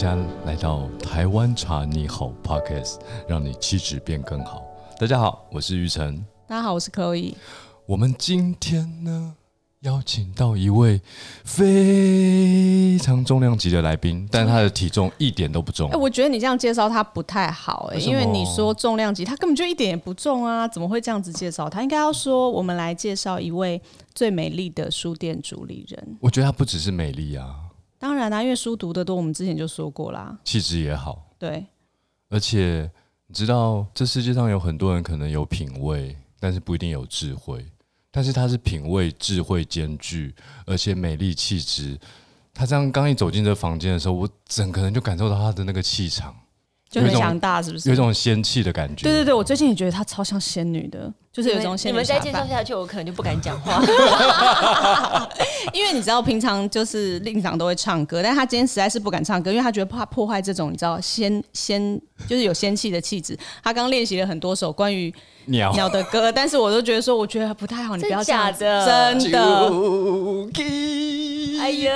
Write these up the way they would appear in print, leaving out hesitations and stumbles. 家来到台湾茶你好 Podcast， 让你气质变更好。大家好，我是玉成。大家好，我是 Chloe。我们今天呢，邀请到一位非常重量级的来宾，但他的体重一点都不重。我觉得你这样介绍他不太好，因为你说重量级，他根本就一点也不重啊，怎么会这样子介绍他？应该要说，我们来介绍一位最美丽的书店主理人。我觉得他不只是美丽啊，当然啦，因为书读得多，我们之前就说过啦，气质也好，对，而且你知道，这世界上有很多人可能有品味，但是不一定有智慧。但是他是品味智慧兼具，而且美丽气质。他这样刚一走进这房间的时候，我整个人就感受到他的那个气场，就很强大，是不是？有一种仙气的感觉。对对对，我最近也觉得他超像仙女的，就是有一种仙女。你们再介绍下去，我可能就不敢讲话。因为你知道，平常就是令长都会唱歌，但他今天实在是不敢唱歌，因为他觉得怕破坏这种你知道仙就是有仙气的气质。他刚练习了很多首关于鸟的歌，但是我都觉得说，我觉得不太好，你不要这样子，真的。哎呀，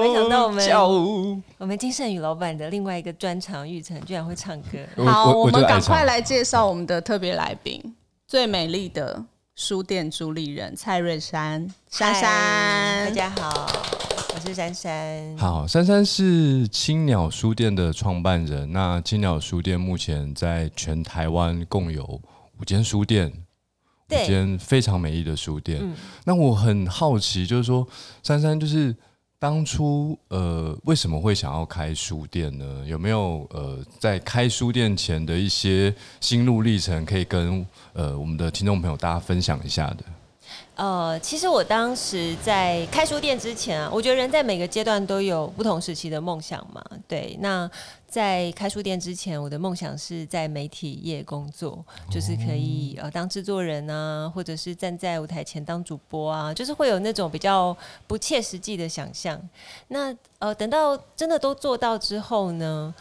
没想到我们金盛宇老板的另外一个专长玉成居然会唱歌。好，我们赶快来介绍我们的特别来宾，最美丽的书店主理人蔡瑞珊。珊珊，大家好，我是珊珊。好，珊珊是青鸟书店的创办人。那青鸟书店目前在全台湾共有5间书店，5间非常美丽的书店。那我很好奇，就是说珊珊就是当初为什么会想要开书店呢？有没有在开书店前的一些心路历程可以跟我们的听众朋友大家分享一下的？其实我当时在开书店之前啊，我觉得人在每个阶段都有不同时期的梦想嘛。对，那在开书店之前，我的梦想是在媒体业工作，就是可以当制作人啊，或者是站在舞台前当主播啊，就是会有那种比较不切实际的想象。那等到真的都做到之后呢，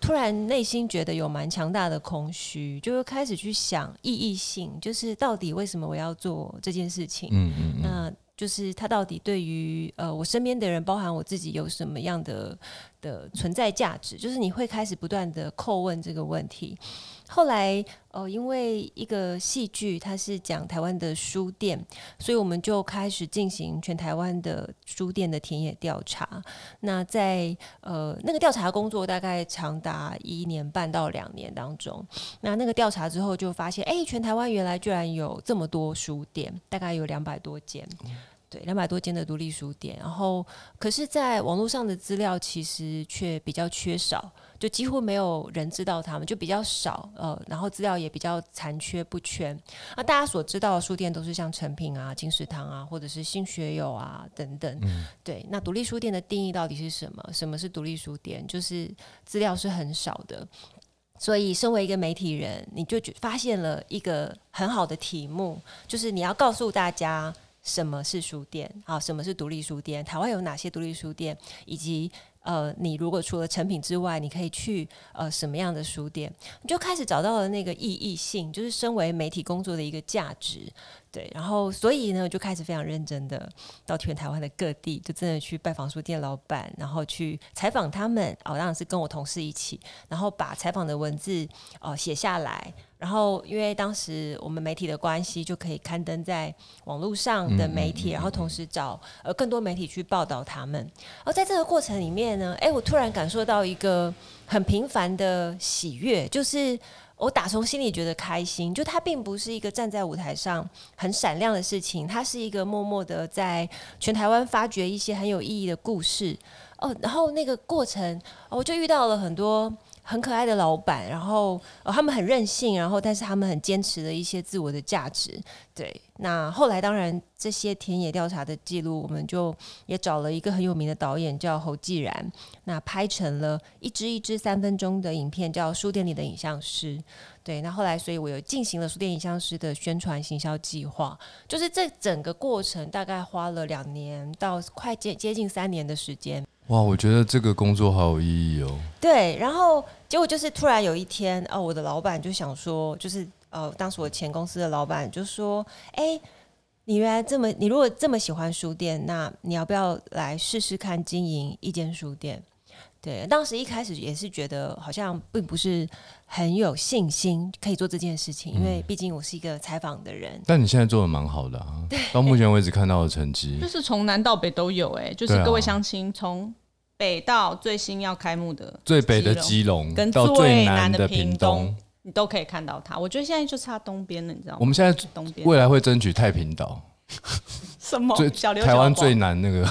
突然内心觉得有蛮强大的空虚，就会开始去想意义性，就是到底为什么我要做这件事情？那就是它到底对于我身边的人，包含我自己，有什么样的存在价值？就是你会开始不断的叩问这个问题。后来因为一个戏剧它是讲台湾的书店，所以我们就开始进行全台湾的书店的田野调查。那在那个调查工作大概长达1年半到2年当中，那个调查之后就发现，全台湾原来居然有这么多书店，大概有200多间。对，200多间的独立书店，然后可是在网络上的资料其实却比较缺少，就几乎没有人知道他们，就比较少，然后资料也比较残缺不全。大家所知道的书店都是像诚品啊、金石堂啊，或者是新学友啊等等。对，那独立书店的定义到底是什么？什么是独立书店？就是资料是很少的。所以身为一个媒体人，你就发现了一个很好的题目，就是你要告诉大家什么是书店，什么是独立书店，台湾有哪些独立书店，以及你如果除了成品之外，你可以去什么样的书店，你就开始找到了那个意义性，就是身为媒体工作的一个价值。对，然后所以呢，我就开始非常认真的到全台湾的各地，就真的去拜访书店老板，然后去采访他们，当然是跟我同事一起，然后把采访的文字写下来。然后因为当时我们媒体的关系，就可以刊登在网络上的媒体，然后同时找更多媒体去报道他们。而在这个过程里面呢，我突然感受到一个很平凡的喜悦，就是我打从心里觉得开心，就它并不是一个站在舞台上很闪亮的事情，它是一个默默的在全台湾发掘一些很有意义的故事。然后那个过程，我就遇到了很多很可爱的老板，然后他们很任性，然后但是他们很坚持的一些自我的价值。对，那后来当然这些田野调查的记录，我们就也找了一个很有名的导演叫侯继然，那拍成了一支3分钟的影片，叫《书店里的影像师》。对，那后来所以我有进行了书店影像师的宣传行销计划，就是这整个过程大概花了2年到快接近3年的时间。哇，我觉得这个工作好有意义哦。对，然后结果就是突然有一天，我的老板就想说，就是当时我前公司的老板就说，你如果这么喜欢书店，那你要不要来试试看经营一间书店？对，当时一开始也是觉得好像并不是很有信心可以做这件事情，因为毕竟我是一个采访的人。但你现在做的蛮好的啊，到目前为止看到的成绩，就是从南到北都有就是各位乡亲从北到最新要开幕的最北的基隆，跟到最南的屏东，你都可以看到它。我觉得现在就差东边了，你知道吗？我们现在东边未来会争取太平岛。什么？台湾最难那个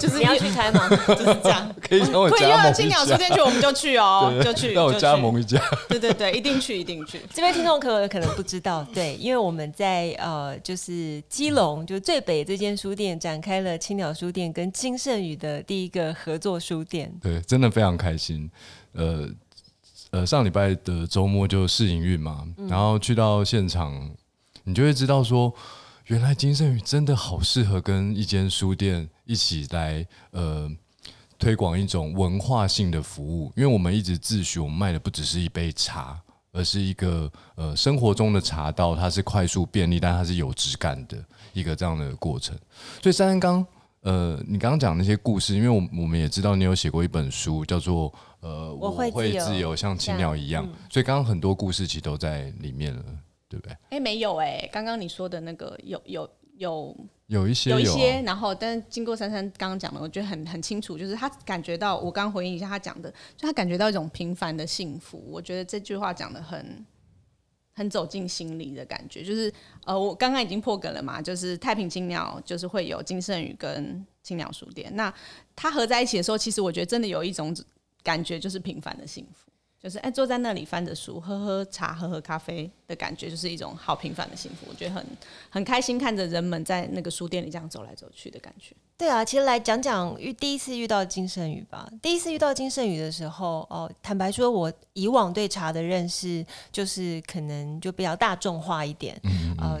就是你要去采访，就是这样。可以让我加盟一下，青鸟出现去我们就去就去，让我加盟一下。对对对，一定去，一定去。这边听众可能不知道，对，因为我们在就是基隆，就最北这间书店展开了青鸟书店跟金圣宇的第一个合作书店。对，真的非常开心。上礼拜的周末就试营运嘛，然后去到现场，你就会知道说。原来金圣宇真的好适合跟一间书店一起来推广一种文化性的服务，因为我们一直自诩我们卖的不只是一杯茶，而是一个生活中的茶道，它是快速便利，但它是有质感的一个这样的过程。所以珊珊你刚刚讲那些故事，因为我们也知道你有写过一本书叫做我会自由像青鸟一样，所以刚刚很多故事其实都在里面了。对不对？没有刚刚你说的那个有一些，然后但是经过珊珊刚刚讲的，我觉得很清楚，就是他感觉到我刚回应一下他讲的，就他感觉到一种平凡的幸福。我觉得这句话讲的很走进心里的感觉，就是我刚刚已经破梗了嘛，就是太平青鸟就是会有金圣宇跟青鸟书店，那他合在一起的时候，其实我觉得真的有一种感觉，就是平凡的幸福。就是坐在那里翻着书喝喝茶喝喝咖啡的感觉，就是一种好平凡的幸福。我觉得很开心看着人们在那个书店里这样走来走去的感觉。对啊，其实来讲讲第一次遇到金圣宇吧。第一次遇到金圣宇的时候坦白说我以往对茶的认识就是可能就比较大众化一点，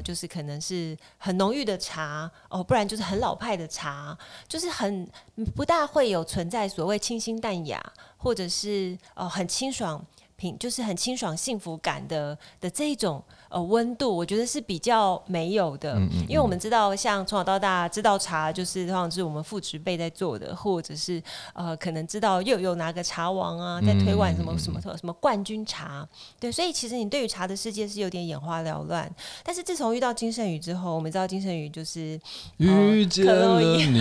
就是可能是很浓郁的茶不然就是很老派的茶，就是很不大会有存在所谓清新淡雅或者是很清爽品，就是很清爽幸福感的这一种温度，我觉得是比较没有的。因为我们知道像从小到大知道茶就是通常是我们父执辈在做的，或者是可能知道又有哪个茶王啊在推广什么冠军茶。对，所以其实你对于茶的世界是有点眼花缭乱。但是自从遇到金圣宇之后，我们知道金圣宇就是遇见了你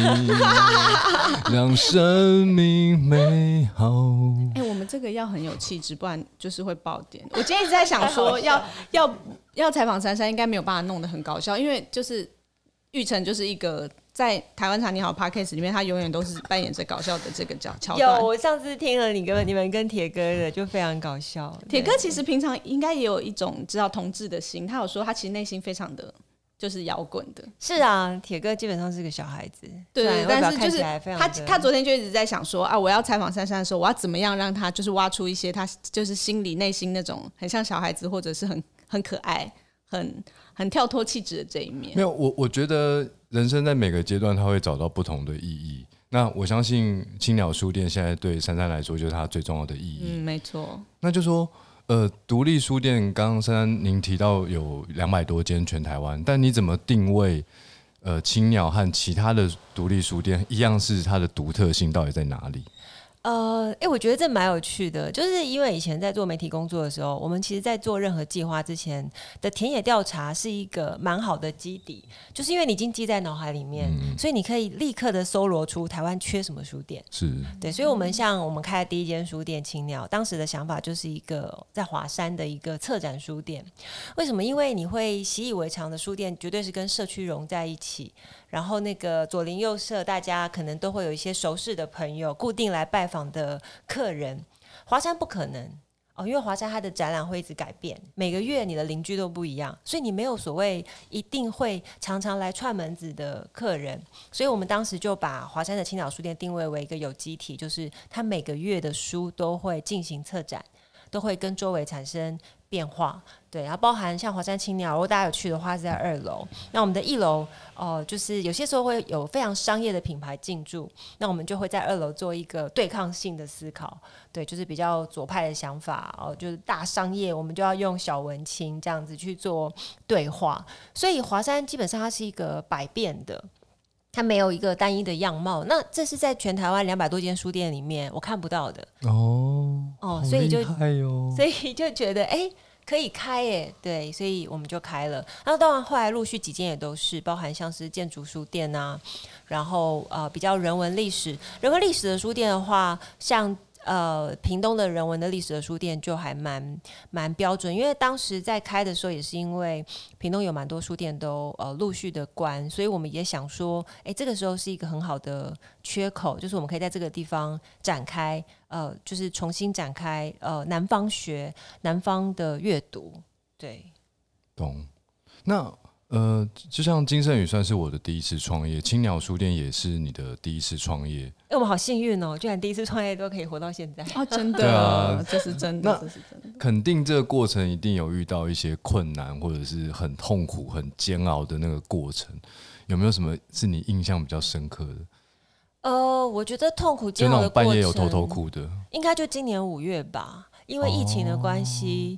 让生命美好。我们这个要很有气质，不然就是会爆点。我今天一直在想说要采访珊珊应该没有办法弄得很搞笑，因为就是玉成就是一个在台湾茶你好 Podcast 里面他永远都是扮演着搞笑的这个桥段。有，我上次听了你们跟铁哥的就非常搞笑。铁哥其实平常应该也有一种知道同志的心，他有说他其实内心非常的就是摇滚的。是啊，铁哥基本上是个小孩子。对，但是就是他昨天就一直在想说我要采访珊珊的时候，我要怎么样让他就是挖出一些他就是心里内心那种很像小孩子或者是很可爱很跳脱气质的这一面。没有，我觉得人生在每个阶段他会找到不同的意义，那我相信青鸟书店现在对珊珊来说就是它最重要的意义。没错。那就说独立书店刚刚珊珊您提到有200多间全台湾，但你怎么定位青鸟和其他的独立书店一样是它的独特性到底在哪里？我觉得这蛮有趣的，就是因为以前在做媒体工作的时候，我们其实在做任何计划之前的田野调查是一个蛮好的基底，就是因为你已经记在脑海里面，所以你可以立刻的搜罗出台湾缺什么书店。是，对，所以我们开的第一间书店青鸟，当时的想法就是一个在华山的一个策展书店。为什么？因为你会习以为常的书店绝对是跟社区融在一起，然后那个左邻右舍大家可能都会有一些熟识的朋友，固定来拜访的客人。华山不可能因为华山它的展览会一直改变，每个月你的邻居都不一样，所以你没有所谓一定会常常来串门子的客人。所以我们当时就把华山的青鸟书店定位为一个有机体，就是它每个月的书都会进行策展，都会跟周围产生变化。对，然后包含像华山青鸟，如果大家有去的话是在2楼，那我们的1楼就是有些时候会有非常商业的品牌进驻，那我们就会在2楼做一个对抗性的思考。对，就是比较左派的想法就是大商业我们就要用小文青这样子去做对话。所以华山基本上它是一个百变的，它没有一个单一的样貌，那这是在全台湾200多间书店里面我看不到的哦，所以就好厉害哦，所以就觉得哎、欸，可以开耶，对，所以我们就开了。然后当然后来陆续几间也都是，包含像是建筑书店啊，然后比较人文历史的书店的话，像屏东的人文的历史的书店就还蛮标准，因为当时在开的时候也是因为屏东有蛮多书店都陆续的关，所以我们也想说哎，这个时候是一个很好的缺口，就是我们可以在这个地方展开就是重新展开南方的阅读。对，懂。那就像金圣宇算是我的第一次创业，青鸟书店也是你的第一次创业。哎、欸，我们好幸运哦，居然第一次创业都可以活到现在哦，真的，啊、这是真的。肯定这个过程一定有遇到一些困难，或者是很痛苦、很煎熬的那个过程，有没有什么是你印象比较深刻的？我觉得痛苦煎熬的过程，就那种半夜有偷偷哭的，应该就今年5月吧，因为疫情的关系，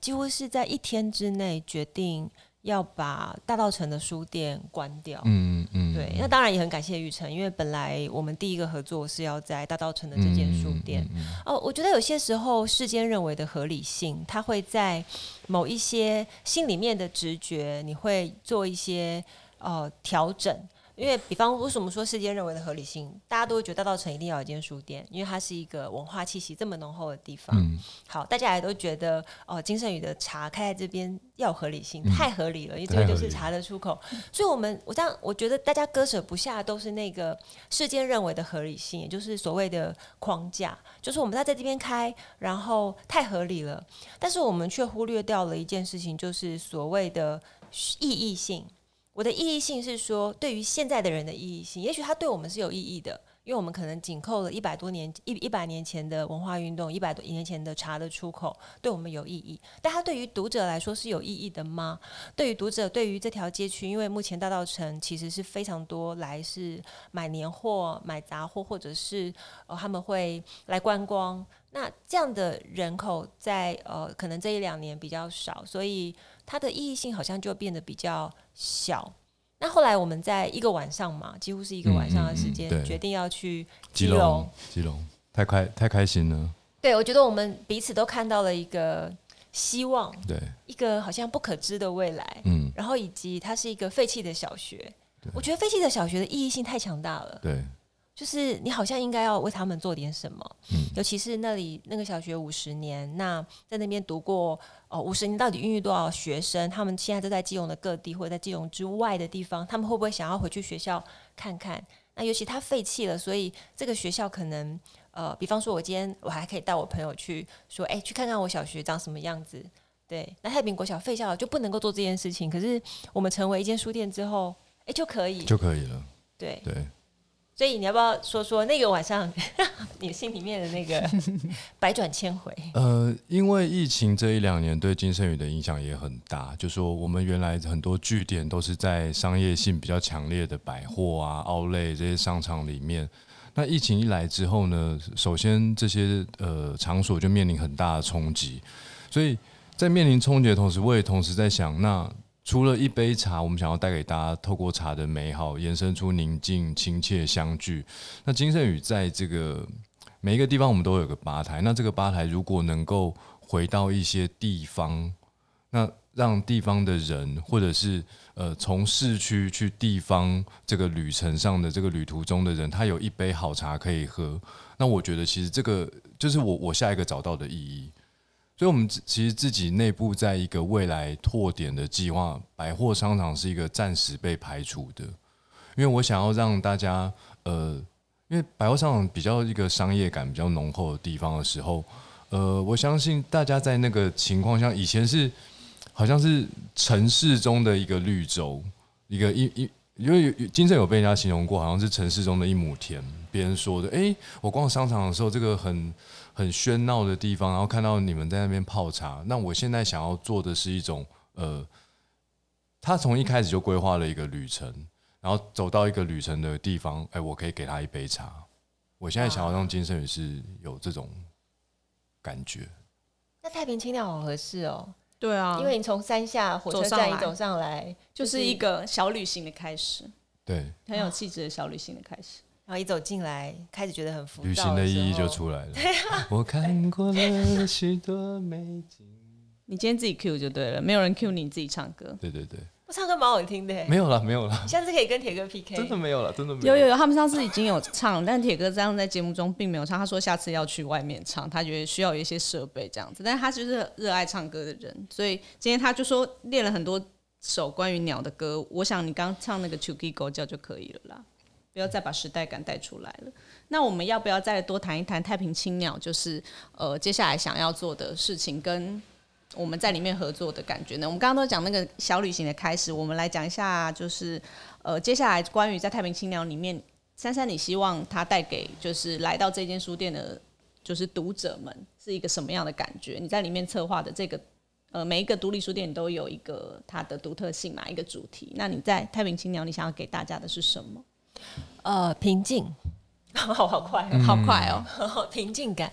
几乎是在1天之内决定。要把大稻埕的书店关掉，对，那当然也很感谢玉成，因为本来我们第一个合作是要在大稻埕的这间书店。我觉得有些时候世间认为的合理性，它会在某一些心里面的直觉，你会做一些调整。因为比方为什么说世间认为的合理性，大家都会觉得大稻埕一定要有一间书店，因为它是一个文化气息这么浓厚的地方。好，大家也都觉得金圣宇的茶开在这边要有合理性，太合理了，因为这个就是茶的出口。所以我觉得大家割舍不下都是那个世间认为的合理性，也就是所谓的框架，就是我们在这边开，然后太合理了，但是我们却忽略掉了一件事情，就是所谓的意义性。我的意义性是说，对于现在的人的意义性，也许它对我们是有意义的，因为我们可能紧扣了100年前的文化运动，100多年前的茶的出口，对我们有意义。但它对于读者来说是有意义的吗？对于读者，对于这条街区，因为目前大稻埕其实是非常多来是买年货、买杂货，或者是他们会来观光。那这样的人口在可能这1-2年比较少，所以它的意义性好像就变得比较小。那后来我们在一个晚上嘛，几乎是一个晚上的时间，决定要去基隆，太开心了。对，我觉得我们彼此都看到了一个希望，对，一个好像不可知的未来。然后以及它是一个废弃的小学，我觉得废弃的小学的意义性太强大了。对。就是你好像应该要为他们做点什么，尤其是那里那个小学50年，那在那边读过50年，到底孕育多少学生？他们现在都在基隆的各地，或者在基隆之外的地方，他们会不会想要回去学校看看？那尤其他废弃了，所以这个学校可能比方说，我今天还可以带我朋友去说，哎、欸，去看看我小学长什么样子。对，那太平国小废校就不能够做这件事情，可是我们成为一间书店之后，哎、欸，就可以了。对。所以你要不要说那个晚上你心里面的那个百转千回？因为疫情这1-2年对金圣宇的影响也很大，就说我们原来很多据点都是在商业性比较强烈的百货啊、Outlet 这些商场里面。那疫情一来之后呢，首先这些场所就面临很大的冲击，所以在面临冲击的同时，我也同时在想那。除了一杯茶，我们想要带给大家透过茶的美好，延伸出宁静、亲切、相聚。那金圣宇在这个每一个地方，我们都有个吧台。那这个吧台如果能够回到一些地方，那让地方的人，或者是从市区去地方这个旅程上的这个旅途中的人，他有一杯好茶可以喝。那我觉得其实这个就是我下一个找到的意义。所以我们其实自己内部在一个未来拓点的计划，百货商场是一个暂时被排除的，因为我想要让大家因为百货商场比较一个商业感比较浓厚的地方的时候，我相信大家在那个情况下，以前是好像是城市中的一个绿洲，因为金圣宇有被人家形容过，好像是城市中的一亩田。别人说的，我逛商场的时候，这个很喧闹的地方，然后看到你们在那边泡茶。那我现在想要做的是一种，他从一开始就规划了一个旅程，然后走到一个旅程的地方，我可以给他一杯茶。我现在想要让金圣宇是有这种感觉。那太平青鸟好合适哦。对啊，因为你从山下火车站一走上来，就是一个小旅行的开始。对，很有气质的小旅行的开始。然后一走进来，开始觉得很浮躁，旅行的意义就出来了。对啊，我看过了许多美景。你今天自己 Q 就对了，没有人 Q 你自己唱歌。对对对，我唱歌蛮好听的耶。没有啦，没有啦，下次可以跟铁哥 PK。真的没有啦，真的没有。有，他们上次已经有唱，但铁哥这样在节目中并没有唱。他说下次要去外面唱，他觉得需要有一些设备这样子。但他就是热爱唱歌的人，所以今天他就说练了很多首关于鸟的歌。我想你刚唱那个 Chuki 狗叫就可以了啦。不要再把时代感带出来了。那我们要不要再多谈一谈太平青鸟，就是接下来想要做的事情跟我们在里面合作的感觉呢？我们刚刚都讲那个小旅行的开始，我们来讲一下，就是接下来关于在太平青鸟里面，珊珊你希望它带给就是来到这间书店的，就是读者们是一个什么样的感觉？你在里面策划的这个每一个独立书店都有一个它的独特性嘛，一个主题。那你在太平青鸟，你想要给大家的是什么？平静。好快、哦，好快哦！平静感。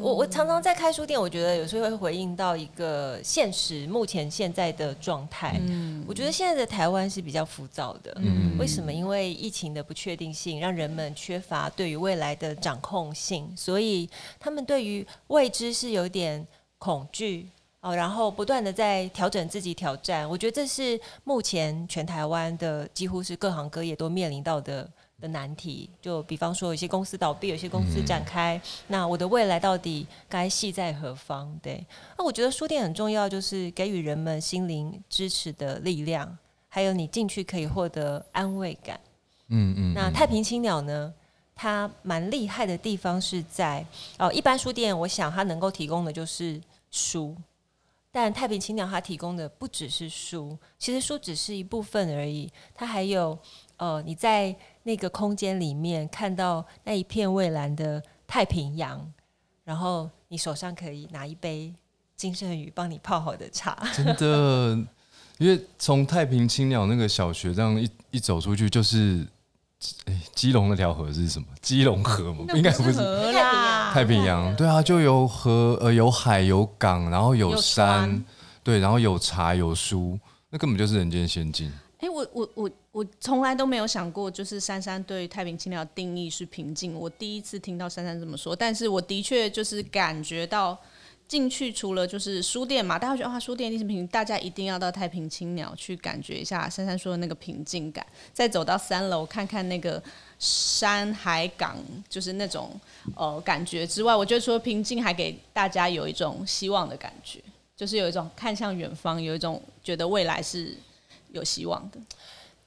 我常常在开书店，我觉得有时候会回应到一个现实，目前现在的状态。我觉得现在的台湾是比较浮躁的。为什么？因为疫情的不确定性，让人们缺乏对于未来的掌控性，所以他们对于未知是有点恐惧。然后不断的在调整自己挑战，我觉得这是目前全台湾的几乎是各行各业都面临到的难题。就比方说有些公司倒闭，有些公司展开，那我的未来到底该系在何方？对，那我觉得书店很重要，就是给予人们心灵支持的力量，还有你进去可以获得安慰感。那太平青鸟呢，它蛮厉害的地方是在一般书店我想它能够提供的就是书，但太平青鸟它提供的不只是书，其实书只是一部分而已，它还有你在那个空间里面看到那一片蔚蓝的太平洋，然后你手上可以拿一杯金圣宇帮你泡好的茶。真的，因为从太平青鸟那个小学这样一走出去就是。基隆那条河是什么？基隆河吗？应该不是河啦，太平洋。对啊，就有河，有海，有港，然后有山，对，然后有茶有书，那根本就是人间仙境。我从来都没有想过，就是珊珊对太平青鸟的定义是平静。我第一次听到珊珊这么说，但是我的确就是感觉到。进去除了就是书店嘛，大家觉得书店一定是平静，大家一定要到太平青鸟去感觉一下珊珊说的那个平静感。再走到3楼看看那个山海港，就是那种感觉之外，我觉得除了平静，还给大家有一种希望的感觉，就是有一种看向远方，有一种觉得未来是有希望的。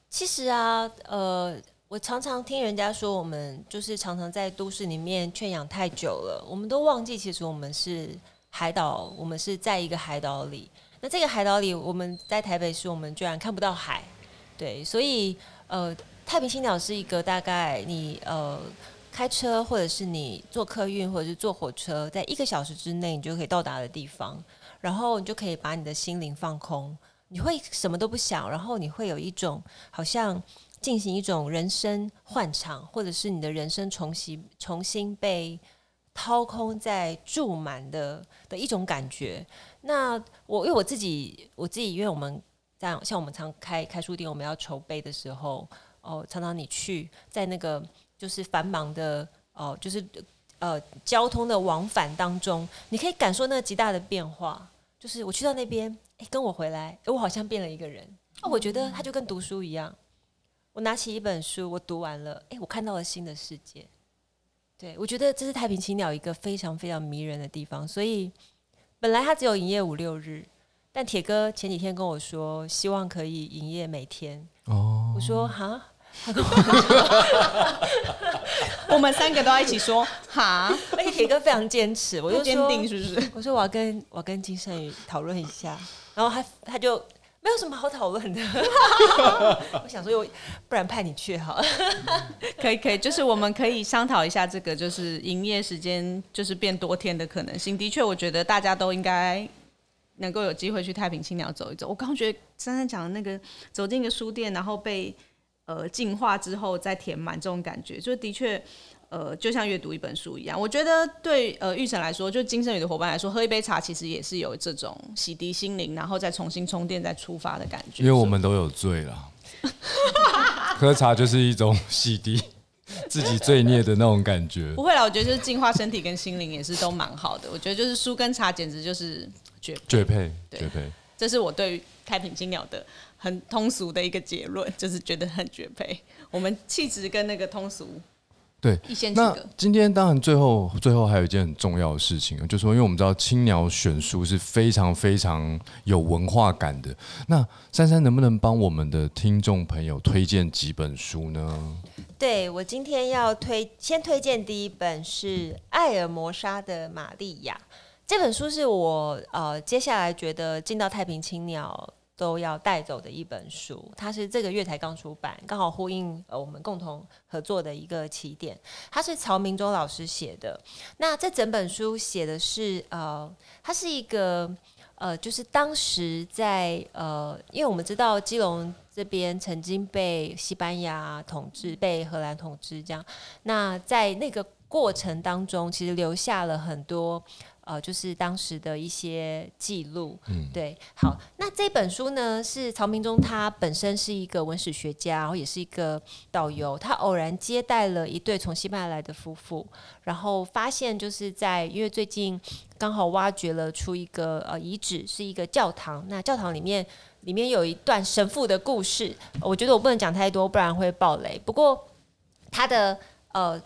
其实啊，我常常听人家说，我们就是常常在都市里面圈养太久了，我们都忘记其实我们是。海岛，我们是在一个海岛里。那这个海岛里，我们在台北市，我们居然看不到海，对，所以太平青鸟是一个大概你开车或者是你坐客运或者是坐火车，在1个小时之内你就可以到达的地方，然后你就可以把你的心灵放空，你会什么都不想，然后你会有一种好像进行一种人生换场，或者是你的人生重新被。掏空在注满的一种感觉。那因为我自己，因为我们像我们常开书店，我们要筹备的时候，常常你去在那个就是繁忙的就是交通的往返当中，你可以感受那个极大的变化。就是我去到那边，跟我回来，我好像变了一个人。我觉得它就跟读书一样，我拿起一本书，我读完了，我看到了新的世界。对，我觉得这是太平青鸟一个非常非常迷人的地方。所以本来它只有营业5、6日，但铁哥前几天跟我说，希望可以营业每天。我说哈，他跟我说，我们3个都要一起说哈，而且铁哥非常坚持，我就坚定是不是？我说我要跟金圣宇讨论一下，然后他就。没有什么好讨论的我想说不然派你去好了可以就是我们可以商讨一下这个就是营业时间就是变多天的可能性。的确我觉得大家都应该能够有机会去太平青鸟走一走。我刚觉得珊珊讲的那个走进一个书店然后被净化之后再填满这种感觉，就的确就像阅读一本书一样。我觉得对玉成来说，就金圣宇的伙伴来说，喝一杯茶其实也是有这种洗涤心灵然后再重新充电再出发的感觉。因为我们都有醉了喝茶就是一种洗涤自己罪孽的那种感觉。不会啦，我觉得就是净化身体跟心灵也是都蛮好的。我觉得就是书跟茶简直就是绝配。这是我对于太平青鸟的很通俗的一个结论，就是觉得很绝配。我们气质跟那个通俗对一线之隔。今天当然最后还有一件很重要的事情，就是说因为我们知道青鸟选书是非常非常有文化感的，那珊珊能不能帮我们的听众朋友推荐几本书呢？对，我今天要先推荐第一本是艾尔摩莎的玛利亚，这本书是我接下来觉得进到太平青鸟都要带走的一本书，它是这个月才刚出版，刚好呼应我们共同合作的一个起点。它是曹明洲老师写的，那这整本书写的是它是一个就是当时在因为我们知道基隆这边曾经被西班牙统治，被荷兰统治这样，那在那个过程当中其实留下了很多就是当时的一些记录，对，好，那这本书呢是曹明忠，他本身是一个文史学家，然后也是一个导游，他偶然接待了一对从西班牙来的夫妇，然后发现就是在因为最近刚好挖掘了出一个遗址，是一个教堂，那教堂里面有一段神父的故事，我觉得我不能讲太多，不然会爆雷。不过他的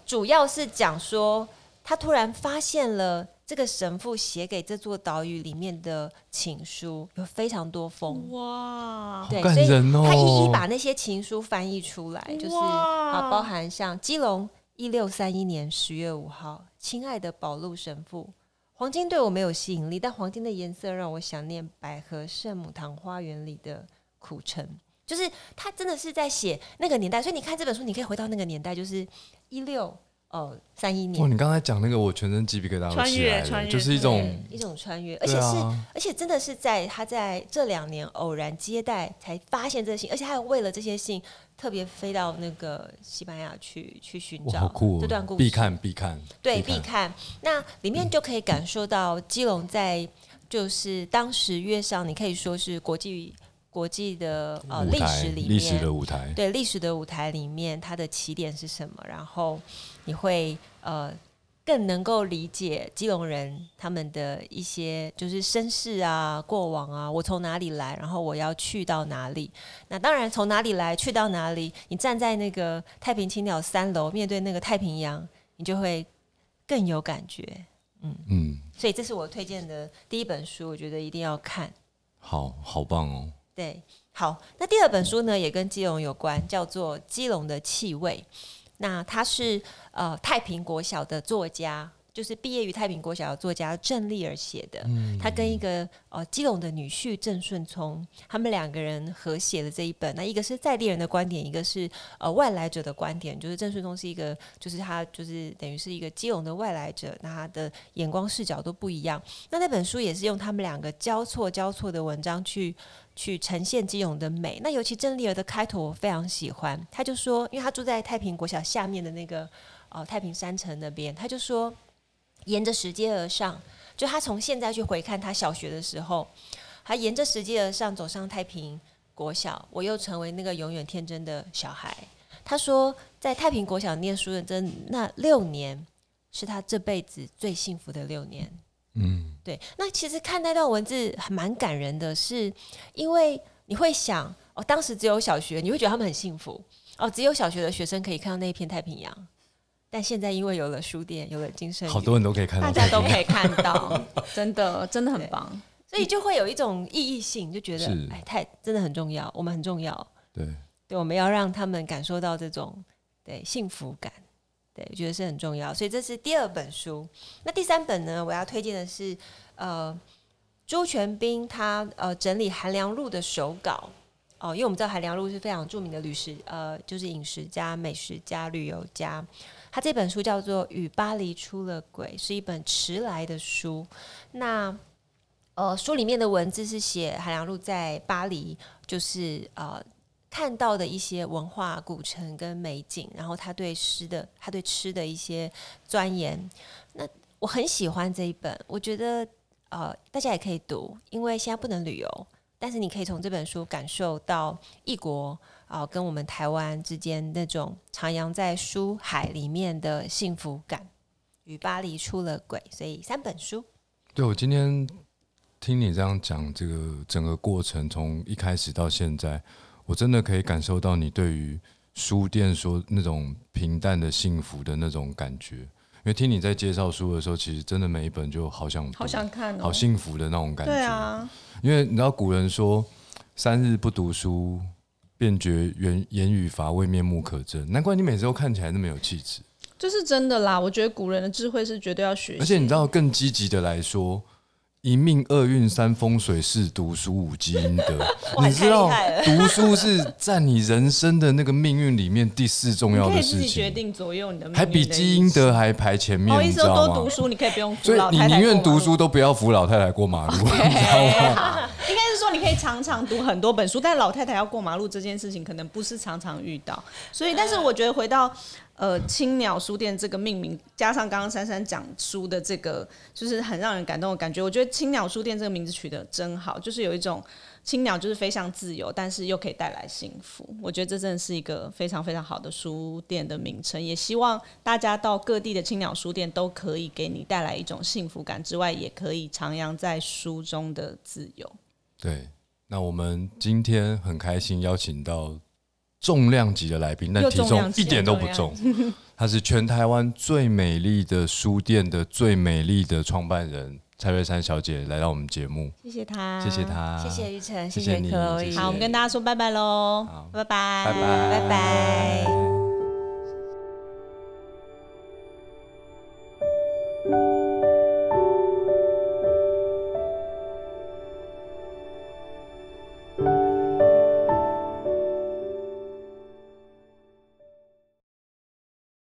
主要是讲说他突然发现了这个神父写给这座岛屿里面的情书有非常多封，哇，对，好感人哦！所以他一一把那些情书翻译出来，就是包含像基隆1631年10月5号，亲爱的保禄神父，黄金对我没有吸引力，但黄金的颜色让我想念百合圣母堂花园里的苦橙。就是他真的是在写那个年代，所以你看这本书，你可以回到那个年代，就是1631年。哇，你刚才讲那个，我全身鸡皮疙瘩都起来了，就是一种穿越，而且真的是他在这2年偶然接待才发现这些信，而且他为了这些信特别飞到那个西班牙去寻找，好酷，这段故事必看，对，必看。那里面就可以感受到基隆在就是当时跃上，你可以说是国际的历史里面，历史的舞台里面，它的起点是什么？然后你会更能够理解基隆人他们的一些就是身世啊、过往啊，我从哪里来，然后我要去到哪里。那当然，从哪里来去到哪里，你站在那个太平青鸟3楼，面对那个太平洋，你就会更有感觉。所以这是我推荐的第一本书，我觉得一定要看。好棒哦！对，好，那第二本书呢，也跟基隆有关，叫做《基隆的气味》。那他是太平国小的作家，就是毕业于太平国小的作家郑丽儿写的。他跟一个基隆的女婿郑顺聪，他们2个人合写的这一本。那一个是在地人的观点，一个是外来者的观点。就是郑顺聪是一个，就是他就是等于是一个基隆的外来者，那他的眼光视角都不一样。那本书也是用他们2个交错的文章去呈现基隆的美。那尤其郑丽儿的开头我非常喜欢，他就说，因为他住在太平国小下面的那个太平山城那边，他就说沿着石阶而上，就他从现在去回看他小学的时候，他沿着石阶而上走上太平国小，我又成为那个永远天真的小孩。他说在太平国小念书的那6年是他这辈子最幸福的6年。对，那其实看那段文字还蛮感人的，是因为你会想当时只有小学，你会觉得他们很幸福，只有小学的学生可以看到那一片太平洋，但现在因为有了书店，有了精神，好多人都可以看到，大家都可以看到，真的很棒，所以就会有一种意义性，就觉得真的很重要，我们很重要，对，我们要让他们感受到这种幸福感，对，我觉得是很重要，所以这是第二本书。那第3本呢，我要推荐的是朱全斌他整理韩良露的手稿，因为我们知道韩良露是非常著名的就是饮食家、美食家、旅游家。他这本书叫做《与巴黎出了轨》，是一本迟来的书。那书里面的文字是写韩良露在巴黎，就是看到的一些文化古城跟美景，然后他对吃的一些钻研。那我很喜欢这一本，我觉得大家也可以读，因为现在不能旅游，但是你可以从这本书感受到异国跟我们台湾之间那种徜徉在书海里面的幸福感。与巴黎出了轨，所以3本书。对，我今天听你这样讲这个整个过程，从一开始到现在，我真的可以感受到你对于书店说那种平淡的幸福的那种感觉。因为听你在介绍书的时候，其实真的每一本就好想看哦，好幸福的那种感觉。对啊，因为你知道古人说3日不读书，便觉言语乏味，面目可憎。难怪你每次都看起来那么有气质，这是真的啦。我觉得古人的智慧是绝对要学习。而且你知道更积极的来说，一命二运三风水四读书五积阴德。你知道读书是在你人生的那个命运里面第4重要的事情，你可以自己决定左右你的命运，还比积阴德还排前面。你知道吗？多读书你可以不用扶老太太过马路，所以你宁愿读书都不要扶老太太过马路，okay， 你知道吗？应该是说你可以常常读很多本书，但老太太要过马路这件事情可能不是常常遇到。所以但是我觉得回到青鸟书店这个命名，加上刚刚珊讲书的这个，就是很让人感动的感觉。我觉得青鸟书店这个名字取得真好，就是有一种青鸟就是飞向自由，但是又可以带来幸福。我觉得这真的是一个非常非常好的书店的名称，也希望大家到各地的青鸟书店都可以给你带来一种幸福感之外，也可以徜徉在书中的自由。对，那我们今天很开心邀请到重量级的来宾，但体重一点都不重。他是全台湾最美丽的书店的最美丽的创办人蔡瑞珊小姐来到我们节目，谢谢她，谢谢她，谢谢玉成，谢谢你。好，我们跟大家说拜拜喽，拜拜，拜拜，拜拜。